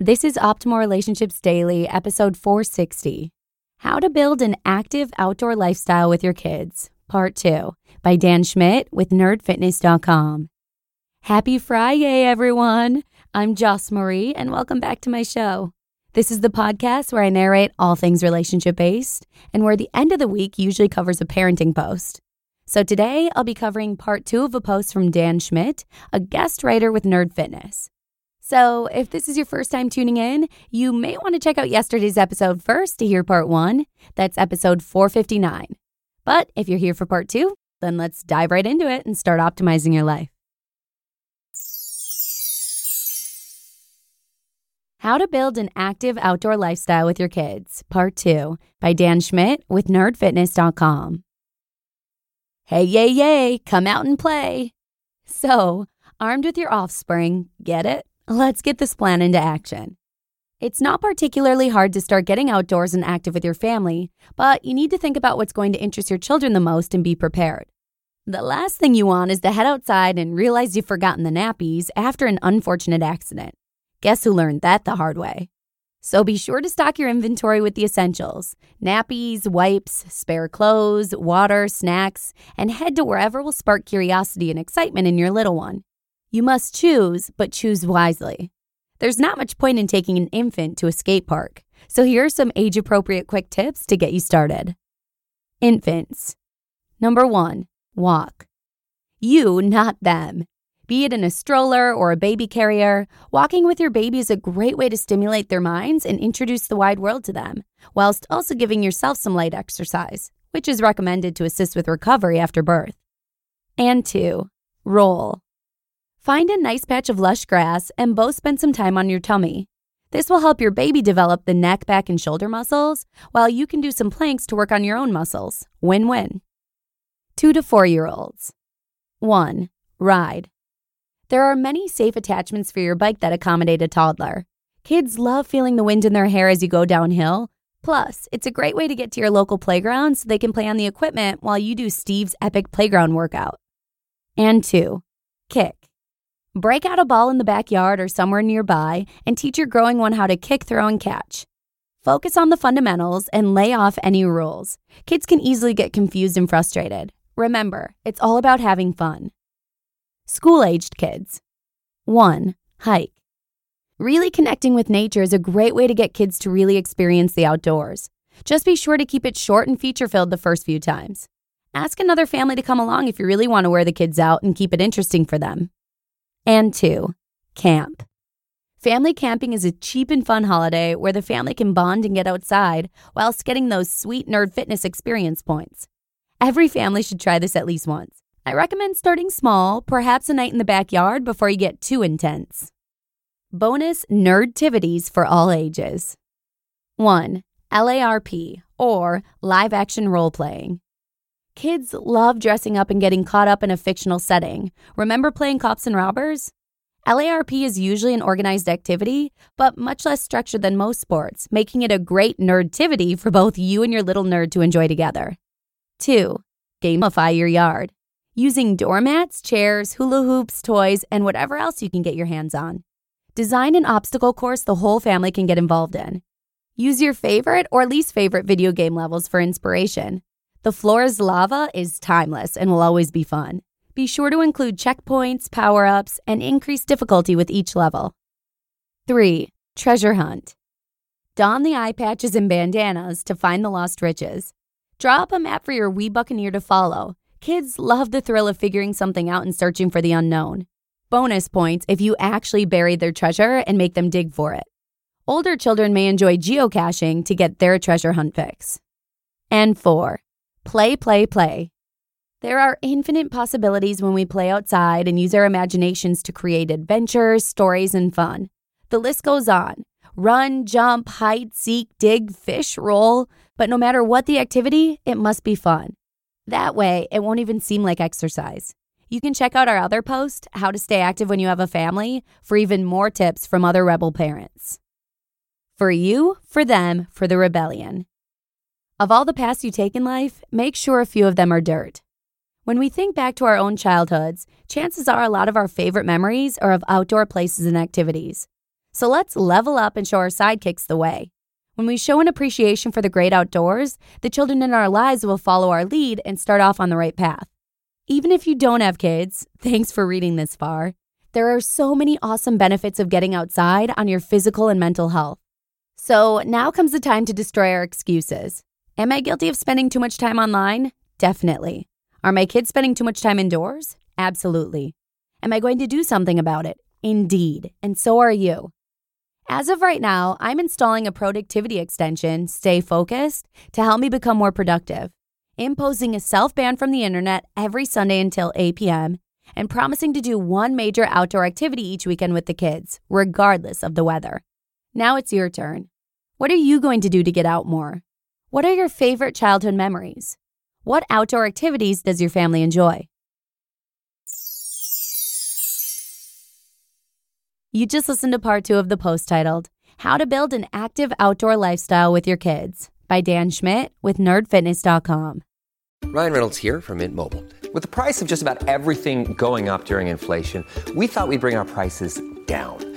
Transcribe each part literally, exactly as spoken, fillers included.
This is Optimal Relationships Daily, episode four sixty. How to Build an Active Outdoor Lifestyle with Your Kids, part two, by Dan Schmidt with nerd fitness dot com. Happy Friday, everyone. I'm Joss Marie, and welcome back to my show. This is the podcast where I narrate all things relationship-based and where the end of the week usually covers a parenting post. So today, I'll be covering part two of a post from Dan Schmidt, a guest writer with Nerd Fitness. So if this is your first time tuning in, you may want to check out yesterday's episode first to hear part one. That's episode four fifty-nine. But if you're here for part two, then let's dive right into it and start optimizing your life. How to Build an Active Outdoor Lifestyle with Your Kids, part two, by Dan Schmidt with nerd fitness dot com. Hey, yay, yay, come out and play. So, armed with your offspring, get it? Let's get this plan into action. It's not particularly hard to start getting outdoors and active with your family, but you need to think about what's going to interest your children the most and be prepared. The last thing you want is to head outside and realize you've forgotten the nappies after an unfortunate accident. Guess who learned that the hard way? So be sure to stock your inventory with the essentials: nappies, wipes, spare clothes, water, snacks, and head to wherever will spark curiosity and excitement in your little one. You must choose, but choose wisely. There's not much point in taking an infant to a skate park, so here are some age-appropriate quick tips to get you started. Infants. Number one, walk. You, not them. Be it in a stroller or a baby carrier, walking with your baby is a great way to stimulate their minds and introduce the wide world to them, whilst also giving yourself some light exercise, which is recommended to assist with recovery after birth. And two, roll. Find a nice patch of lush grass and both spend some time on your tummy. This will help your baby develop the neck, back, and shoulder muscles, while you can do some planks to work on your own muscles. Win-win. Two to four-year-olds. One, ride. There are many safe attachments for your bike that accommodate a toddler. Kids love feeling the wind in their hair as you go downhill. Plus, it's a great way to get to your local playground so they can play on the equipment while you do Steve's epic playground workout. And two, kick. Break out a ball in the backyard or somewhere nearby and teach your growing one how to kick, throw, and catch. Focus on the fundamentals and lay off any rules. Kids can easily get confused and frustrated. Remember, it's all about having fun. School-aged kids. one. Hike. Really connecting with nature is a great way to get kids to really experience the outdoors. Just be sure to keep it short and feature-filled the first few times. Ask another family to come along if you really want to wear the kids out and keep it interesting for them. And two, camp. Family camping is a cheap and fun holiday where the family can bond and get outside whilst getting those sweet Nerd Fitness experience points. Every family should try this at least once. I recommend starting small, perhaps a night in the backyard before you get too intense. Bonus nerdtivities for all ages. one. LARP, or live-action role-playing. Kids love dressing up and getting caught up in a fictional setting. Remember playing cops and robbers? LARP is usually an organized activity, but much less structured than most sports, making it a great nerdtivity for both you and your little nerd to enjoy together. two. Gamify your yard. Using doormats, chairs, hula hoops, toys, and whatever else you can get your hands on. Design an obstacle course the whole family can get involved in. Use your favorite or least favorite video game levels for inspiration. The floor is lava is timeless and will always be fun. Be sure to include checkpoints, power-ups, and increased difficulty with each level. three. Treasure hunt. Don the eye patches and bandanas to find the lost riches. Draw up a map for your wee buccaneer to follow. Kids love the thrill of figuring something out and searching for the unknown. Bonus points if you actually bury their treasure and make them dig for it. Older children may enjoy geocaching to get their treasure hunt fix. And four, play, play, play. There are infinite possibilities when we play outside and use our imaginations to create adventures, stories, and fun. The list goes on. Run, jump, hide, seek, dig, fish, roll. But no matter what the activity, it must be fun. That way, it won't even seem like exercise. You can check out our other post, How to Stay Active When You Have a Family, for even more tips from other rebel parents. For you, for them, for the rebellion. Of all the paths you take in life, make sure a few of them are dirt. When we think back to our own childhoods, chances are a lot of our favorite memories are of outdoor places and activities. So let's level up and show our sidekicks the way. When we show an appreciation for the great outdoors, the children in our lives will follow our lead and start off on the right path. Even if you don't have kids, thanks for reading this far. There are so many awesome benefits of getting outside on your physical and mental health. So now comes the time to destroy our excuses. Am I guilty of spending too much time online? Definitely. Are my kids spending too much time indoors? Absolutely. Am I going to do something about it? Indeed. And so are you. As of right now, I'm installing a productivity extension, Stay Focused, to help me become more productive. Imposing a self-ban from the internet every Sunday until eight p.m. and promising to do one major outdoor activity each weekend with the kids, regardless of the weather. Now it's your turn. What are you going to do to get out more? What are your favorite childhood memories? What outdoor activities does your family enjoy? You just listened to part two of the post titled, How to Build an Active Outdoor Lifestyle with Your Kids, by Dan Schmidt with nerd fitness dot com. Ryan Reynolds here from Mint Mobile. With the price of just about everything going up during inflation, we thought we'd bring our prices down.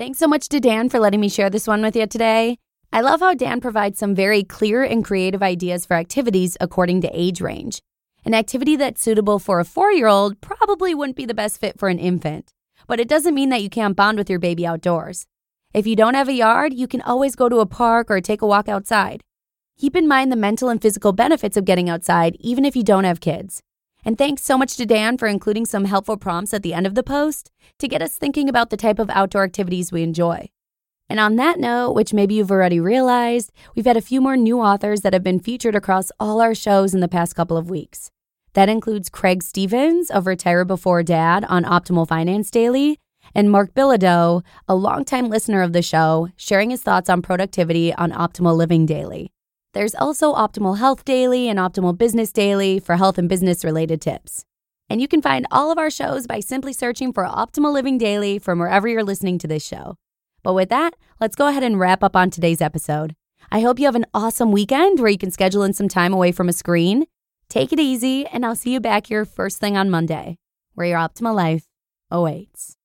Thanks so much to Dan for letting me share this one with you today. I love how Dan provides some very clear and creative ideas for activities according to age range. An activity that's suitable for a four-year-old probably wouldn't be the best fit for an infant, but it doesn't mean that you can't bond with your baby outdoors. If you don't have a yard, you can always go to a park or take a walk outside. Keep in mind the mental and physical benefits of getting outside, even if you don't have kids. And thanks so much to Dan for including some helpful prompts at the end of the post to get us thinking about the type of outdoor activities we enjoy. And on that note, which maybe you've already realized, we've had a few more new authors that have been featured across all our shows in the past couple of weeks. That includes Craig Stevens of Retire Before Dad on Optimal Finance Daily, and Mark Bilodeau, a longtime listener of the show, sharing his thoughts on productivity on Optimal Living Daily. There's also Optimal Health Daily and Optimal Business Daily for health and business-related tips. And you can find all of our shows by simply searching for Optimal Living Daily from wherever you're listening to this show. But with that, let's go ahead and wrap up on today's episode. I hope you have an awesome weekend where you can schedule in some time away from a screen. Take it easy, and I'll see you back here first thing on Monday, where your optimal life awaits.